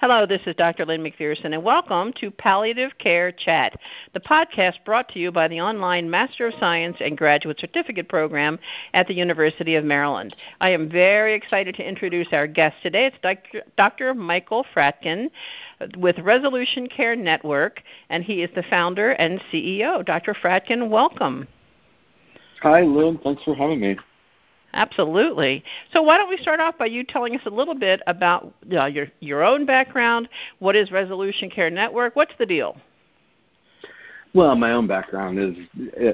Hello, this is Dr. Lynn McPherson, and welcome to Palliative Care Chat, the podcast brought to you by the online Master of Science and Graduate Certificate program at the University of Maryland. I am very excited to introduce our guest today. It's Dr. Michael Fratkin with Resolution Care Network, and he is the founder and CEO. Dr. Fratkin, welcome. Hi, Lynn. Thanks for having me. Absolutely. So why don't we start off by you telling us a little bit about your own background. What is Resolution Care Network? What's the deal? Well, my own background is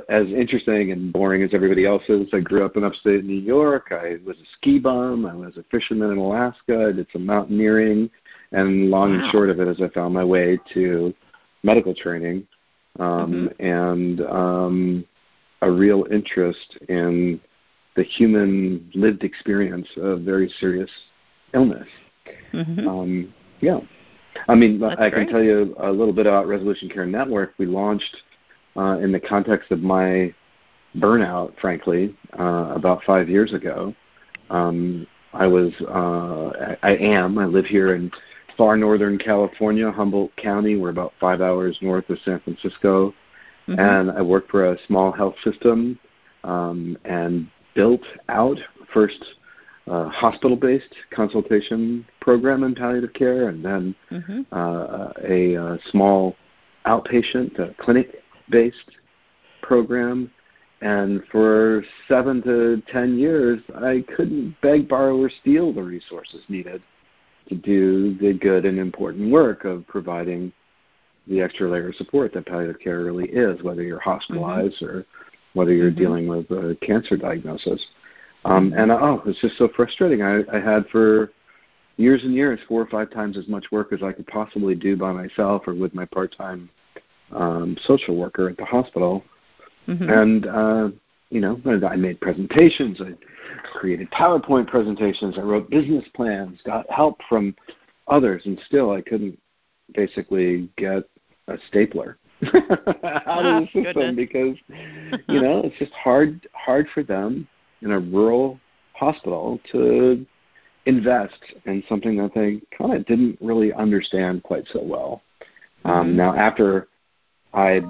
as interesting and boring as everybody else's. I grew up in upstate New York. I was a ski bum. I was a fisherman in Alaska. I did some mountaineering. And long and short of it is I found my way to medical training and a real interest in the human lived experience of very serious illness. I can tell you a little bit about Resolution Care Network. We launched in the context of my burnout, frankly, about 5 years ago. I live here in far northern California, Humboldt County. We're about 5 hours north of San Francisco. And I work for a small health system and built out first hospital-based consultation program in palliative care, and then a small outpatient clinic-based program. And for 7 to 10 years, I couldn't beg, borrow, or steal the resources needed to do the good and important work of providing the extra layer of support that palliative care really is, whether you're hospitalized or whether you're dealing with a cancer diagnosis. It's just so frustrating. I had for years and years 4 or 5 times as much work as I could possibly do by myself or with my part-time social worker at the hospital. And, I made presentations. I created PowerPoint presentations. I wrote business plans, got help from others, and still I couldn't basically get a stapler out of the system because, it's just hard for them in a rural hospital to invest in something that they kind of didn't really understand quite so well. Now, after I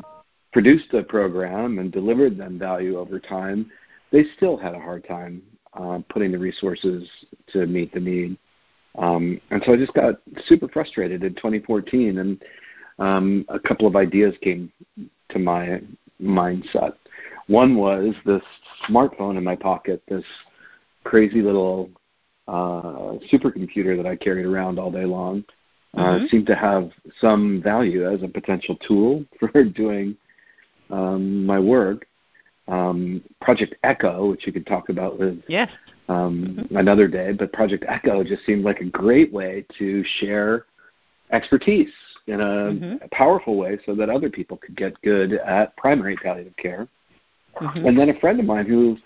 produced the program and delivered them value over time, they still had a hard time putting the resources to meet the need. And so I just got super frustrated in 2014, and a couple of ideas came to my mindset. One was this smartphone in my pocket, this crazy little supercomputer that I carried around all day long, seemed to have some value as a potential tool for doing my work. Project Echo, which you could talk about with another day, but Project Echo just seemed like a great way to share expertise in a powerful way so that other people could get good at primary palliative care. And then a friend of mine who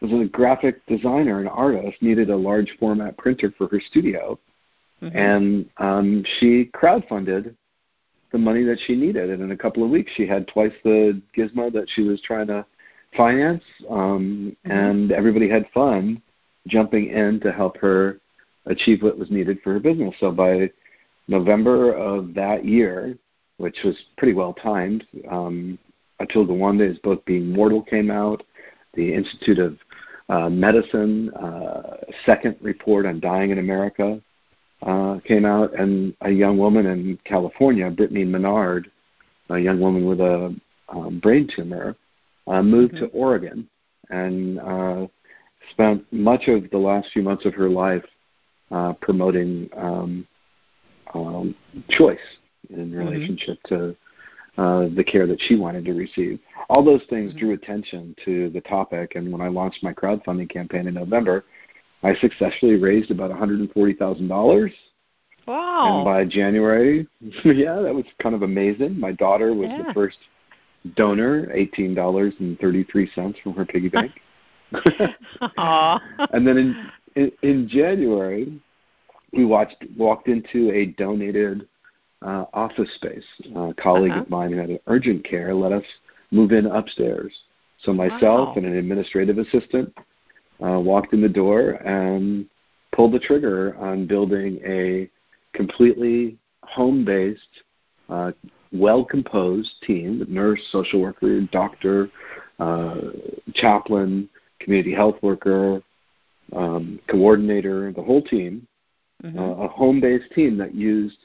was a graphic designer and artist needed a large format printer for her studio, and she crowdfunded the money that she needed, and in a couple of weeks she had twice the gizmo that she was trying to finance, and everybody had fun jumping in to help her achieve what was needed for her business. So by November of that year, which was pretty well timed, Atul Gawande's book Being Mortal came out, the Institute of Medicine second report on dying in America came out, and a young woman in California, Brittany Menard, a young woman with a brain tumor, moved to Oregon and spent much of the last few months of her life promoting choice in relationship to the care that she wanted to receive. All those things drew attention to the topic, and when I launched my crowdfunding campaign in November, I successfully raised about $140,000. Wow. And by January, that was kind of amazing. My daughter was the first donor, $18.33 from her piggy bank. And then in January, we walked into a donated office space. A colleague of mine who had an urgent care let us move in upstairs. So myself and an administrative assistant walked in the door and pulled the trigger on building a completely home-based, well-composed team, nurse, social worker, doctor, chaplain, community health worker, coordinator, the whole team, a home-based team that used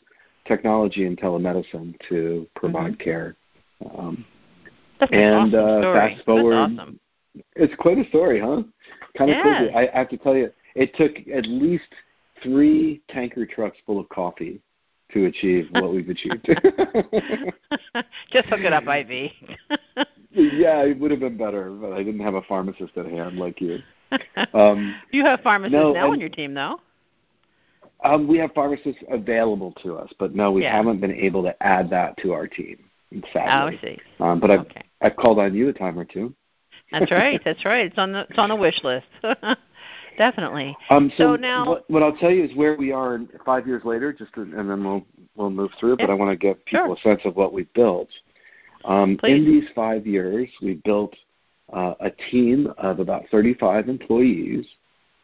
technology and telemedicine to provide care. That's an awesome story. Fast forward, that's awesome. It's quite a story, huh? Kind of crazy. I have to tell you, it took at least 3 tanker trucks full of coffee to achieve what we've achieved. Just hook it up, IV. Yeah, it would have been better, but I didn't have a pharmacist at hand like you. You have pharmacists now on your team, though. We have pharmacists available to us, but no, we haven't been able to add that to our team, sadly. Oh, I see. But I've called on you a time or two. That's right. That's right. It's on the wish list. Definitely. So now, what I'll tell you is where we are 5 years later, and then we'll move through. Yeah. But I want to give people a sense of what we've built. In these 5 years, we built a team of about 35 employees.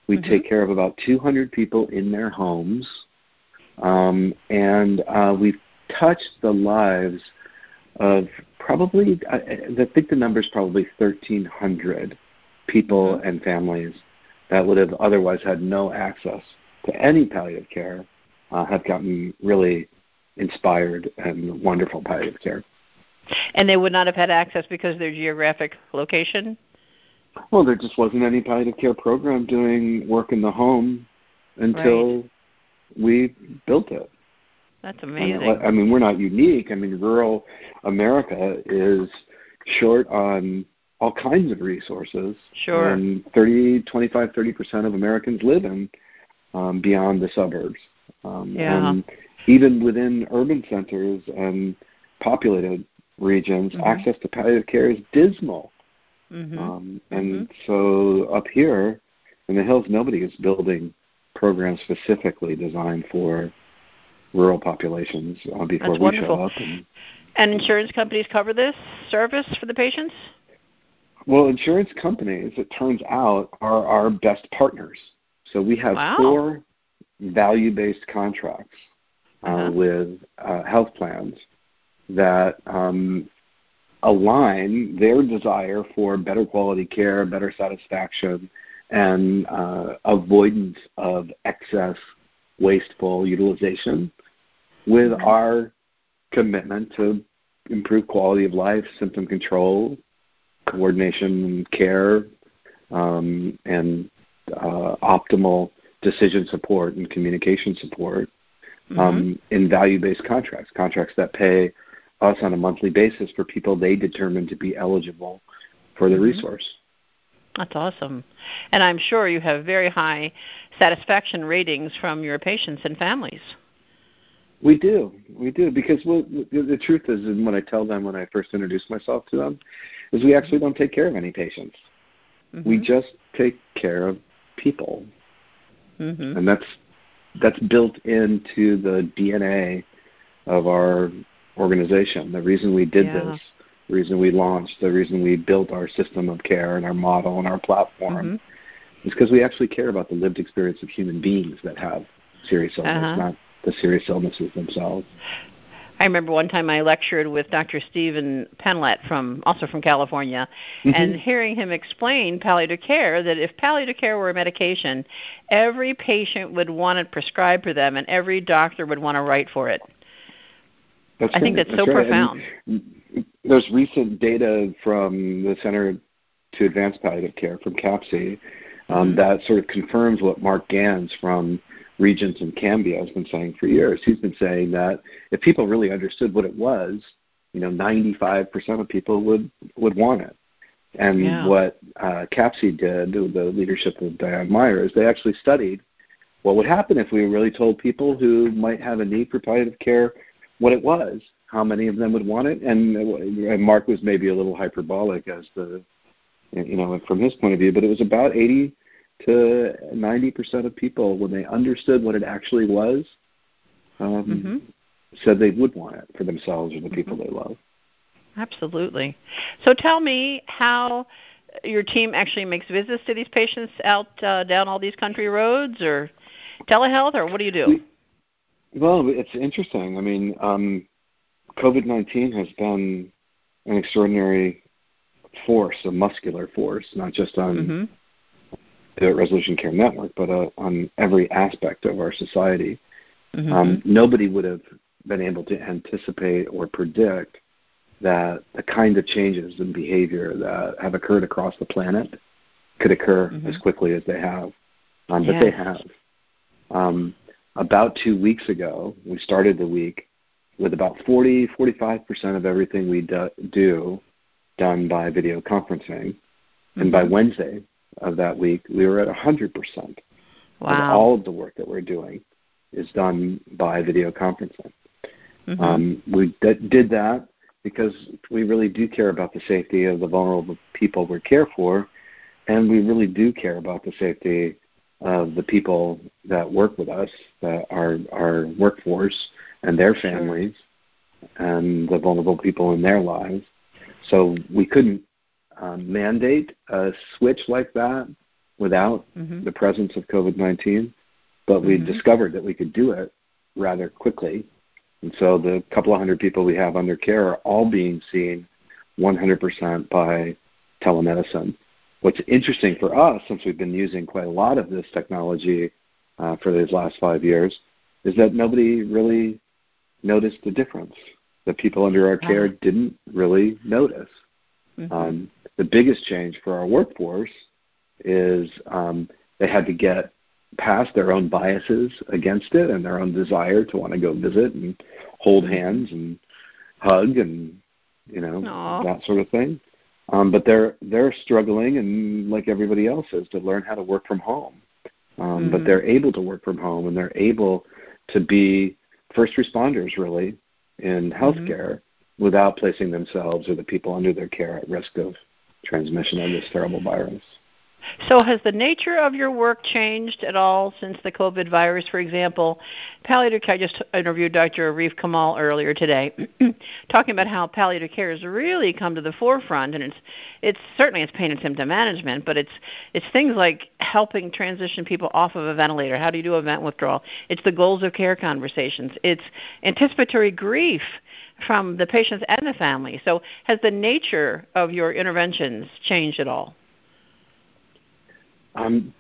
We take care of about 200 people in their homes, and we've touched the lives of probably, I think the number is probably 1,300 people and families that would have otherwise had no access to any palliative care, have gotten really inspired and wonderful palliative care. And they would not have had access because of their geographic location? Well, there just wasn't any palliative care program doing work in the home until we built it. That's amazing. I mean, we're not unique. I mean, rural America is short on all kinds of resources. Sure. And 30% of Americans live in beyond the suburbs. And even within urban centers and populated regions, access to palliative care is dismal. And so up here in the hills, nobody is building programs specifically designed for rural populations before we show up. And insurance companies cover this service for the patients? Well, insurance companies, it turns out, are our best partners. So we have 4 value-based contracts with health plans that align their desire for better quality care, better satisfaction, and avoidance of excess, wasteful utilization with our commitment to improve quality of life, symptom control, coordination and care, and optimal decision support and communication support in value-based contracts that pay us on a monthly basis for people they determine to be eligible for the resource. That's awesome. And I'm sure you have very high satisfaction ratings from your patients and families. We do, because the truth is, and what I tell them when I first introduce myself to them, is we actually don't take care of any patients. We just take care of people. And that's built into the DNA of our organization. The reason we did this, the reason we launched, the reason we built our system of care and our model and our platform is because we actually care about the lived experience of human beings that have serious illness, not the serious illnesses themselves. I remember one time I lectured with Dr. Stephen Penlett, also from California, and hearing him explain palliative care, that if palliative care were a medication, every patient would want it prescribed for them and every doctor would want to write for it. I think that's so profound. And there's recent data from the Center to Advance Palliative Care, from CAPC, that sort of confirms what Mark Gans from Regents and Cambia has been saying for years. He's been saying that if people really understood what it was, 95% of people would want it. And what CAPC did, the leadership of Diane Meyer, is they actually studied what would happen if we really told people who might have a need for palliative care what it was, how many of them would want it, and Mark was maybe a little hyperbolic as from his point of view, but it was about 80 to 90% of people, when they understood what it actually was, said they would want it for themselves or the people they love. Absolutely. So tell me how your team actually makes visits to these patients out down all these country roads, or telehealth, or what do you do? We Well, it's interesting. I mean, COVID-19 has been an extraordinary force, a muscular force, not just on the Resolution Care Network, but on every aspect of our society. Nobody would have been able to anticipate or predict that the kind of changes in behavior that have occurred across the planet could occur as quickly as they have. But they have. About 2 weeks ago, we started the week with about 40-45% of everything we do done by video conferencing. And by Wednesday of that week, we were at 100%. Wow. All of the work that we're doing is done by video conferencing. We did that because we really do care about the safety of the vulnerable people we care for, and we really do care about the safety of the people that work with us, our workforce and their families and the vulnerable people in their lives. So we couldn't mandate a switch like that without the presence of COVID-19, but we discovered that we could do it rather quickly. And so the couple of hundred people we have under care are all being seen 100% by telemedicine. What's interesting for us, since we've been using quite a lot of this technology for these last 5 years, is that nobody really noticed the difference. The people under our care didn't really notice. The biggest change for our workforce is they had to get past their own biases against it and their own desire to want to go visit and hold hands and hug and, you know, that sort of thing. But they're struggling, and like everybody else is, to learn how to work from home. But they're able to work from home, and they're able to be first responders, really, in healthcare without placing themselves or the people under their care at risk of transmission of this terrible virus. So has the nature of your work changed at all since the COVID virus? For example, palliative care, I just interviewed Dr. Arif Kamal earlier today, talking about how palliative care has really come to the forefront, and it's certainly it's pain and symptom management, but it's things like helping transition people off of a ventilator. How do you do a vent withdrawal? It's the goals of care conversations. It's anticipatory grief from the patients and the family. So has the nature of your interventions changed at all?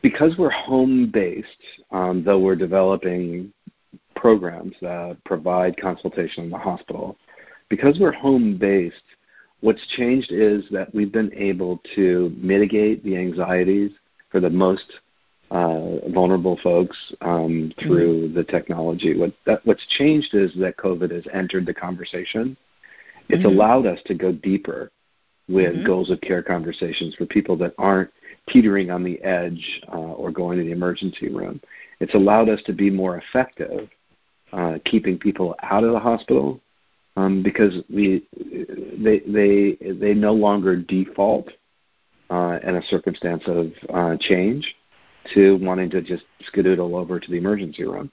Because we're home-based, though we're developing programs that provide consultation in the hospital, because we're home-based, what's changed is that we've been able to mitigate the anxieties for the most vulnerable folks through the technology. What's changed is that COVID has entered the conversation. It's allowed us to go deeper with goals of care conversations for people that aren't teetering on the edge or going to the emergency room. It's allowed us to be more effective keeping people out of the hospital because they no longer default in a circumstance of change to wanting to just skedaddle over to the emergency room.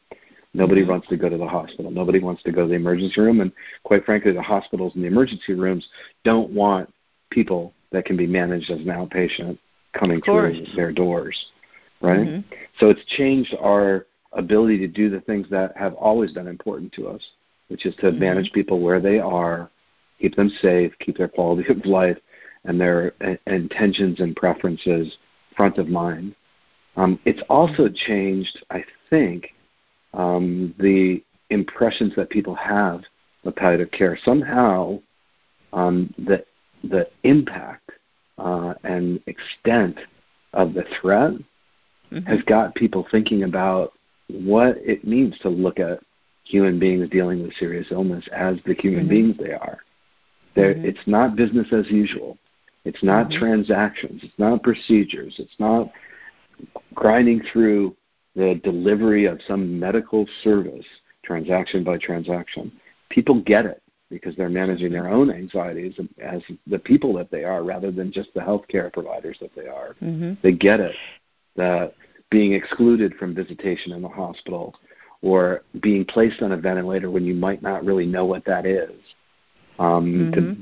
Nobody wants to go to the hospital. Nobody wants to go to the emergency room. And quite frankly, the hospitals and the emergency rooms don't want people that can be managed as an outpatient coming through their doors, right? So it's changed our ability to do the things that have always been important to us, which is to manage people where they are, keep them safe, keep their quality of life and their intentions and preferences front of mind. It's also changed, I think, the impressions that people have of palliative care. Somehow the impact and extent of the threat has got people thinking about what it means to look at human beings dealing with serious illness as the human beings they are. It's not business as usual. It's not transactions. It's not procedures. It's not grinding through the delivery of some medical service transaction by transaction. People get it, because they're managing their own anxieties as the people that they are rather than just the healthcare providers that they are. They get it, that being excluded from visitation in the hospital or being placed on a ventilator when you might not really know what that is, to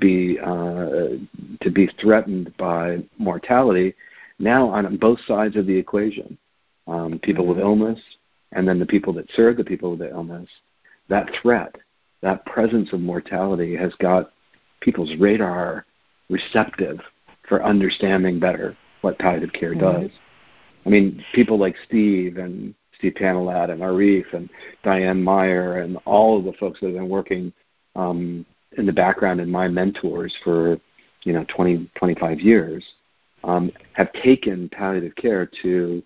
be threatened by mortality, now on both sides of the equation, people with illness and then the people that serve the people with the illness. that threat, that presence of mortality has got people's radar receptive for understanding better what palliative care does. I mean, people like Steve and Steve Pantilat and Arif and Diane Meyer and all of the folks that have been working in the background and my mentors for, 20, 25 years have taken palliative care to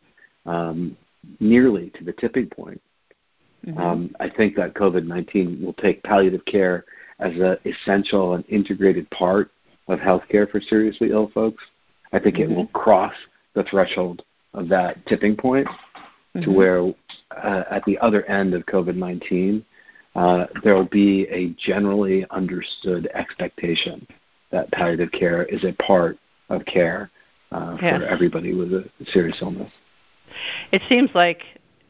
nearly to the tipping point. I think that COVID-19 will take palliative care as an essential and integrated part of healthcare for seriously ill folks. I think it will cross the threshold of that tipping point to where at the other end of COVID-19, there will be a generally understood expectation that palliative care is a part of care for everybody with a serious illness. It seems like,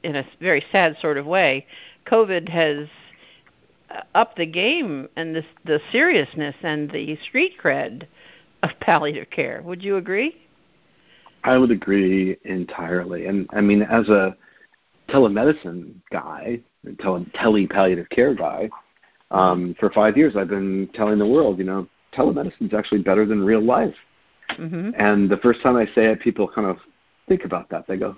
in a very sad sort of way, COVID has upped the game and the seriousness and the street cred of palliative care. Would you agree? I would agree entirely. And I mean, as a telemedicine guy, tele-palliative care guy, for 5 years I've been telling the world, telemedicine's actually better than real life. And the first time I say it, people kind of think about that. They go,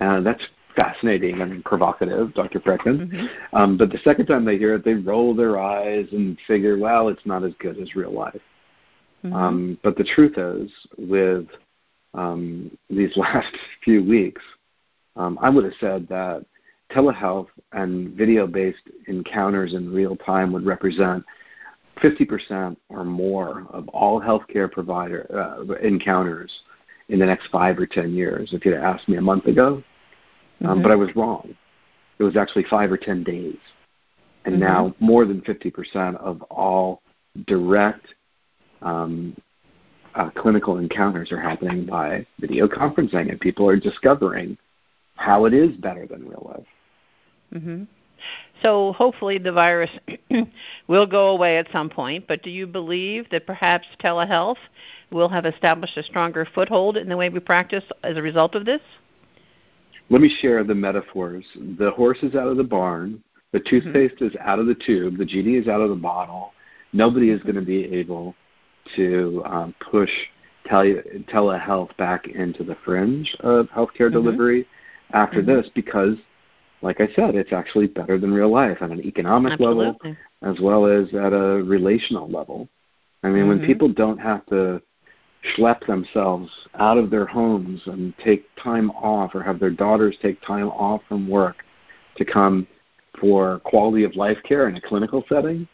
that's fascinating and provocative, Dr. Fratkin. But the second time they hear it, they roll their eyes and figure, well, it's not as good as real life. But the truth is, with these last few weeks, I would have said that telehealth and video-based encounters in real time would represent 50% or more of all healthcare provider encounters in the next 5 or 10 years, if you'd asked me a month ago. But I was wrong. It was actually 5 or 10 days. And now more than 50% of all direct clinical encounters are happening by video conferencing, and people are discovering how it is better than real life. So hopefully the virus will go away at some point, but do you believe that perhaps telehealth will have established a stronger foothold in the way we practice as a result of this? Let me share the metaphors. The horse is out of the barn. The toothpaste is out of the tube. The genie is out of the bottle. Nobody is going to be able to push telehealth back into the fringe of healthcare delivery after this because, like I said, it's actually better than real life on an economic level as well as at a relational level. I mean, when people don't have to schlep themselves out of their homes and take time off or have their daughters take time off from work to come for quality of life care in a clinical setting,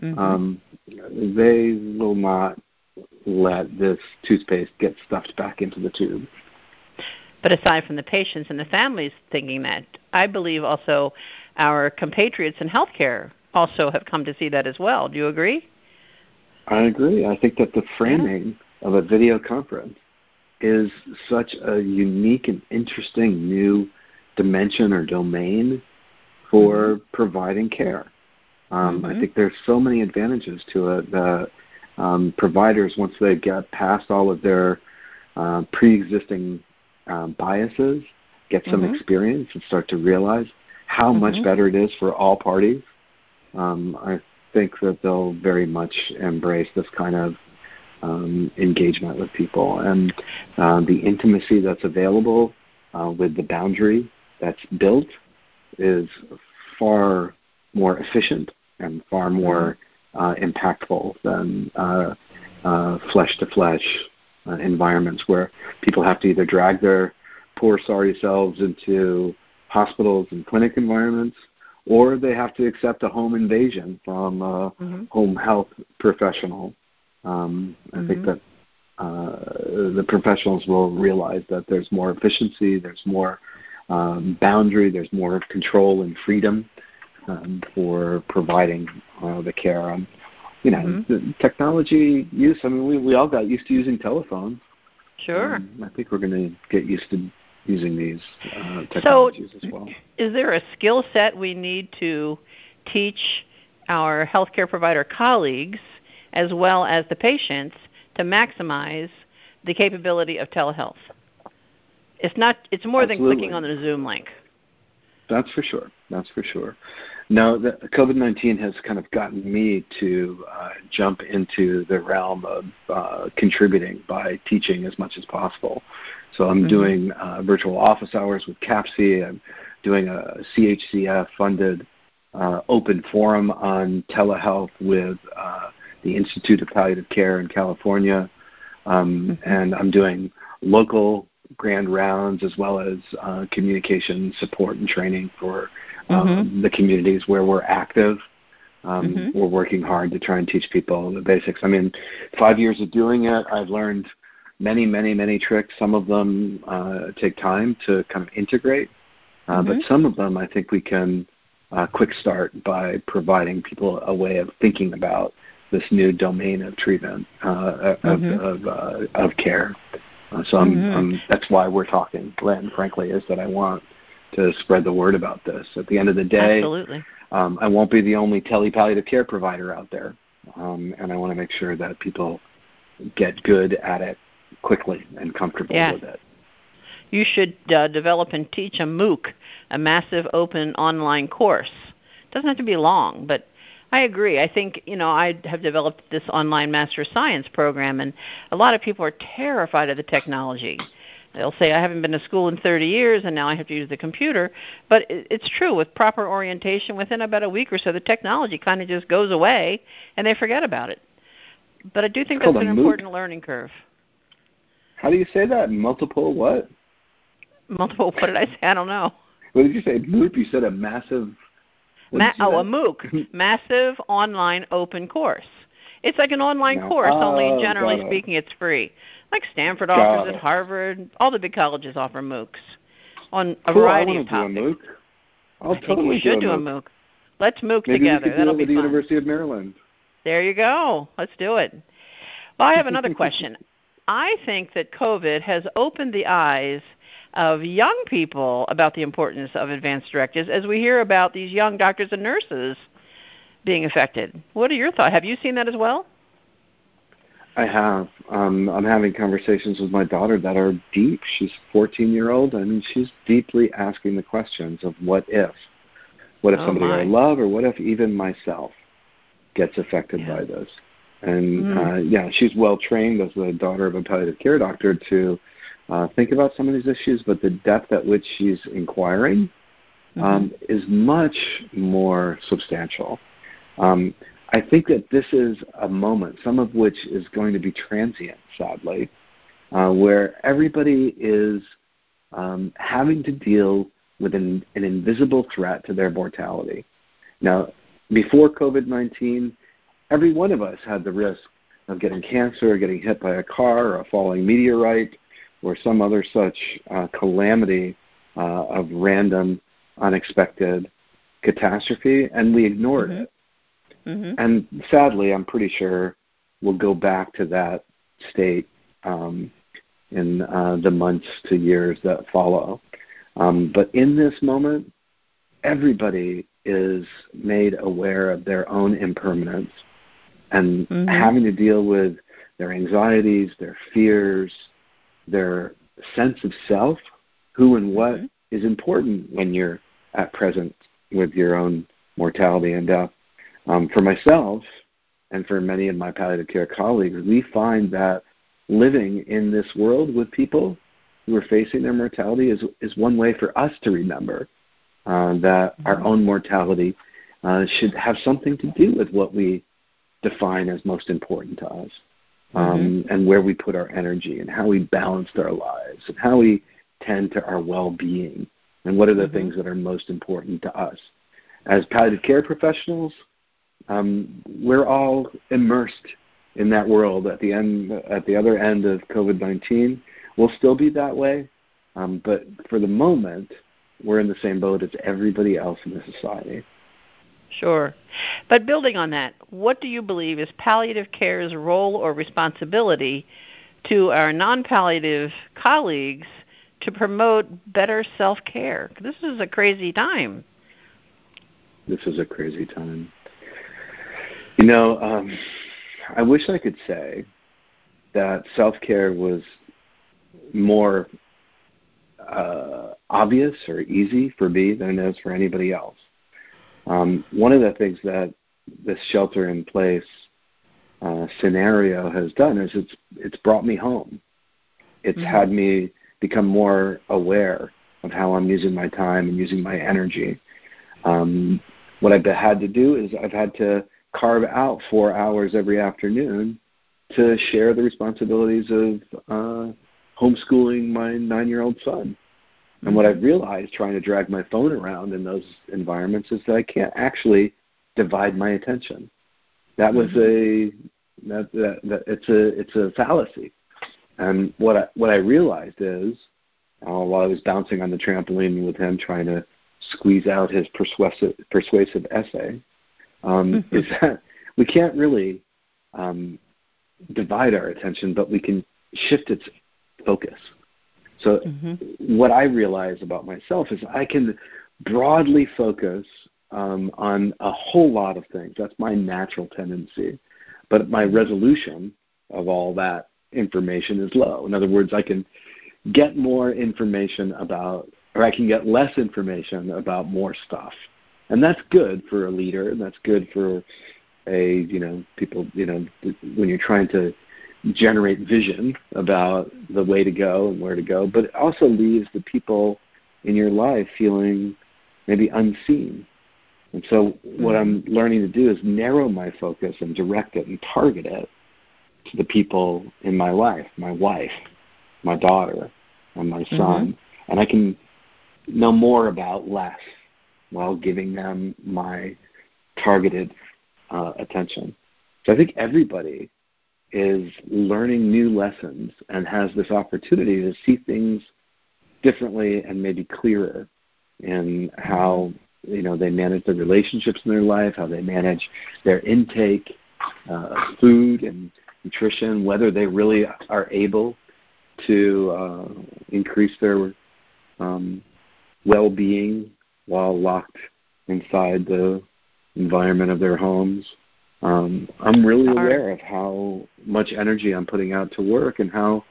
they will not let this toothpaste get stuffed back into the tube. But aside from the patients and the families thinking that, I believe also our compatriots in healthcare also have come to see that as well. Do you agree? I agree. I think that the framing of a video conference is such a unique and interesting new dimension or domain for providing care. I think there's so many advantages to it that providers, once they get past all of their pre-existing biases, get some experience and start to realize how much better it is for all parties, I think that they'll very much embrace this kind of engagement with people. And the intimacy that's available with the boundary that's built is far more efficient and far more impactful than flesh-to-flesh environments where people have to either drag their poor, sorry selves into hospitals and clinic environments, or they have to accept a home invasion from a home health professional. I think that the professionals will realize that there's more efficiency, there's more boundary, there's more control and freedom for providing the care. The technology use, I mean, we all got used to using telephones. I think we're going to get used to using these technologies as well. Is there a skill set we need to teach our healthcare provider colleagues as well as the patients to maximize the capability of telehealth? It's more than clicking on the Zoom link. That's for sure. That's for sure. Now, COVID-19 has kind of gotten me to jump into the realm of contributing by teaching as much as possible. So I'm doing virtual office hours with CAPSI. I'm doing a CHCF-funded open forum on telehealth with the Institute of Palliative Care in California. And I'm doing local grand rounds as well as communication support and training for the communities where we're active. We're working hard to try and teach people the basics. I mean, 5 years of doing it, I've learned many tricks. Some of them take time to kind of integrate, but some of them I think we can quick start by providing people a way of thinking about this new domain of treatment, of care. So I'm, that's why we're talking, Lynn, frankly, is that I want to spread the word about this. At the end of the day, I won't be the only tele-palliative care provider out there, and I want to make sure that people get good at it quickly and comfortable with it. You should develop and teach a MOOC, a massive open online course. It doesn't have to be long, but I agree. I think, you know, I have developed this online Master of Science program, and a lot of people are terrified of the technology. They'll say, I haven't been to school in 30 years, and now I have to use the computer. But it's true. With proper orientation, within about a week or so, the technology kind of just goes away, and they forget about it. But I do think that's an important learning curve. How do you say that? Multiple what? Multiple what did I say? I don't know. What did you say? MOOC? You said a massive... a MOOC, massive online open course. It's like an online course, only generally speaking it's free. Like Stanford offers it, Harvard, all the big colleges offer MOOCs on a variety of topics. Do a MOOC. I think we should do a MOOC. Let's MOOC together. That'll be fun. Maybe we could do it with the University of Maryland. There you go. Let's do it. Well, I have another question. I think that COVID has opened the eyes of young people about the importance of advanced directives as we hear about these young doctors and nurses being affected. What are your thoughts? Have you seen that as well? I have. I'm having conversations with my daughter that are deep. She's a 14-year-old, and she's deeply asking the questions of what if. What if somebody I love, or what if even myself gets affected by this? And, she's well-trained as the daughter of a palliative care doctor to think about some of these issues, but the depth at which she's inquiring is much more substantial. I think that this is a moment, some of which is going to be transient, sadly, where everybody is having to deal with an invisible threat to their mortality. Now, before COVID-19, every one of us had the risk of getting cancer, getting hit by a car, or a falling meteorite, or some other such calamity of random, unexpected catastrophe, and we ignored it. And sadly, I'm pretty sure we'll go back to that state in the months to years that follow. But in this moment, everybody is made aware of their own impermanence and having to deal with their anxieties, their fears, their sense of self, who and what is important when you're at present with your own mortality and death. For myself and for many of my palliative care colleagues, we find that living in this world with people who are facing their mortality is one way for us to remember that our own mortality should have something to do with what we define as most important to us. And where we put our energy and how we balanced our lives and how we tend to our well-being and what are the things that are most important to us. As palliative care professionals, we're all immersed in that world. At the other end of COVID-19, we'll still be that way, but for the moment, we're in the same boat as everybody else in the society. Sure. But building on that, what do you believe is palliative care's role or responsibility to our non-palliative colleagues to promote better self-care? This is a crazy time. This is a crazy time. You know, I wish I could say that self-care was more obvious or easy for me than it is for anybody else. One of the things that this shelter-in-place scenario has done is it's brought me home. It's mm-hmm. had me become more aware of how I'm using my time and using my energy. What I've had to do is I've had to carve out 4 hours every afternoon to share the responsibilities of homeschooling my 9-year-old son. And what I've realized trying to drag my phone around in those environments is that I can't actually divide my attention. That was mm-hmm. It's a fallacy. And what I realized is, while I was bouncing on the trampoline with him trying to squeeze out his persuasive essay, mm-hmm. is that we can't really divide our attention, but we can shift its focus. So mm-hmm. what I realize about myself is I can broadly focus on a whole lot of things. That's my natural tendency. But my resolution of all that information is low. In other words, I can get more information about, or I can get less information about more stuff. And that's good for a leader, and that's good for people, when you're trying to generate vision about the way to go and where to go, but it also leaves the people in your life feeling maybe unseen. And so mm-hmm. what I'm learning to do is narrow my focus and direct it and target it to the people in my life, my wife, my daughter, and my son. Mm-hmm. And I can know more about less while giving them my targeted attention. So I think everybody is learning new lessons and has this opportunity to see things differently and maybe clearer in how they manage their relationships in their life, how they manage their intake of food and nutrition, whether they really are able to increase their well-being while locked inside the environment of their homes. I'm really aware of how much energy I'm putting out to work and how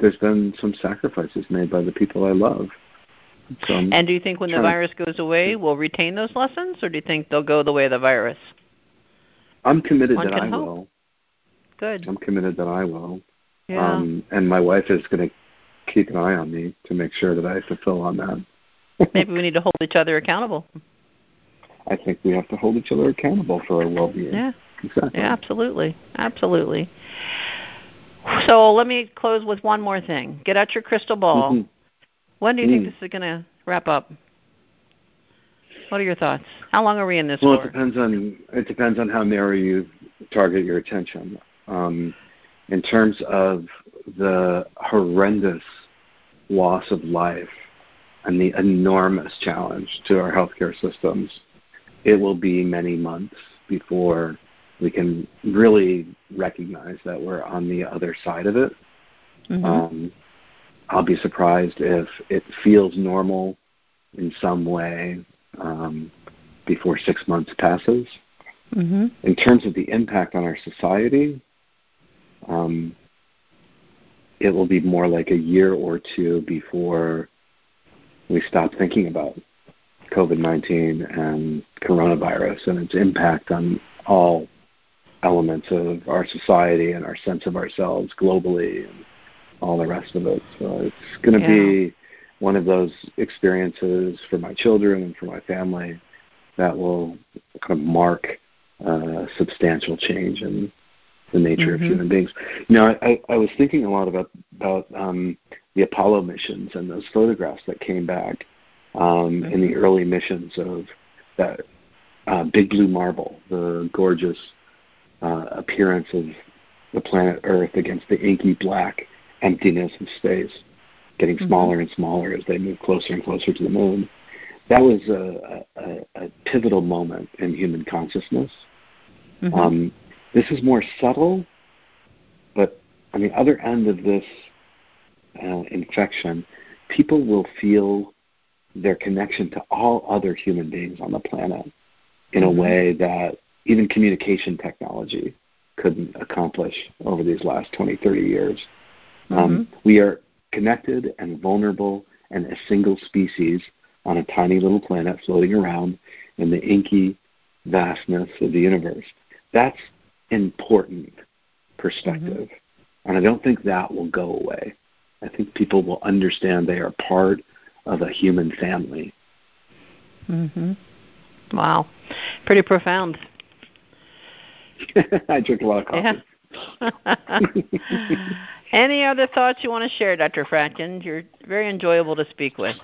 there's been some sacrifices made by the people I love. So and do you think when the virus goes away, we'll retain those lessons, or do you think they'll go the way of the virus? I'm committed that I will. Good. I'm committed that I will. Yeah. And my wife is going to keep an eye on me to make sure that I fulfill on that. Maybe we need to hold each other accountable. I think we have to hold each other accountable for our well-being. Yeah, exactly. Yeah, absolutely. So let me close with one more thing. Get out your crystal ball. Mm-hmm. When do you think this is going to wrap up? What are your thoughts? How long are we in this for? Well, it depends on how narrow you target your attention. In terms of the horrendous loss of life and the enormous challenge to our healthcare systems, it will be many months before we can really recognize that we're on the other side of it. Mm-hmm. I'll be surprised if it feels normal in some way before 6 months passes. Mm-hmm. In terms of the impact on our society, it will be more like a year or two before we stop thinking about COVID-19 and coronavirus and its impact on all elements of our society and our sense of ourselves globally and all the rest of it. So it's going to be one of those experiences for my children and for my family that will kind of mark substantial change in the nature mm-hmm. of human beings. I was thinking a lot about the Apollo missions and those photographs that came back mm-hmm. in the early missions of that big blue marble, the gorgeous appearance of the planet Earth against the inky black emptiness of space, getting smaller mm-hmm. and smaller as they move closer and closer to the moon. That was a pivotal moment in human consciousness. Mm-hmm. This is more subtle, but on the other end of this infection, people will feel their connection to all other human beings on the planet in a way that even communication technology couldn't accomplish over these last 20-30 years. Mm-hmm. We are connected and vulnerable and a single species on a tiny little planet floating around in the inky vastness of the universe. That's important perspective. Mm-hmm. And I don't think that will go away. I think people will understand they are part of a human family. Mm-hmm. Wow. Pretty profound. I drink a lot of coffee. Yeah. Any other thoughts you want to share, Dr. Fratkin? You're very enjoyable to speak with.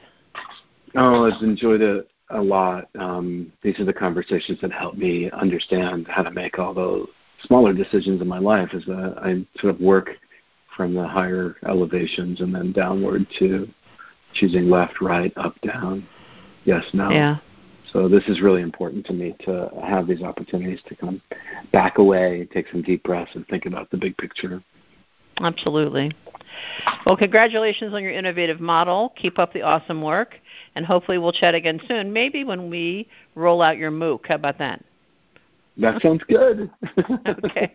Oh, I've enjoyed it a lot. These are the conversations that help me understand how to make all those smaller decisions in my life as I sort of work from the higher elevations and then downward to choosing left, right, up, down, yes, no. Yeah. So this is really important to me to have these opportunities to come back away, take some deep breaths, and think about the big picture. Absolutely. Well, congratulations on your innovative model. Keep up the awesome work, and hopefully we'll chat again soon, maybe when we roll out your MOOC. How about that? That sounds good. Okay.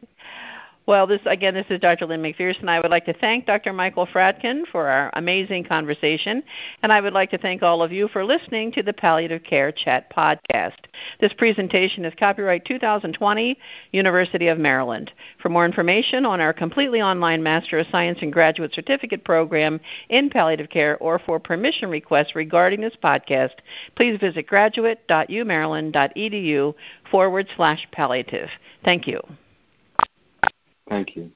Well, this is Dr. Lynn McPherson. I would like to thank Dr. Michael Fratkin for our amazing conversation, and I would like to thank all of you for listening to the Palliative Care Chat podcast. This presentation is copyright 2020, University of Maryland. For more information on our completely online Master of Science and Graduate Certificate program in palliative care or for permission requests regarding this podcast, please visit graduate.umaryland.edu/palliative. Thank you. Thank you.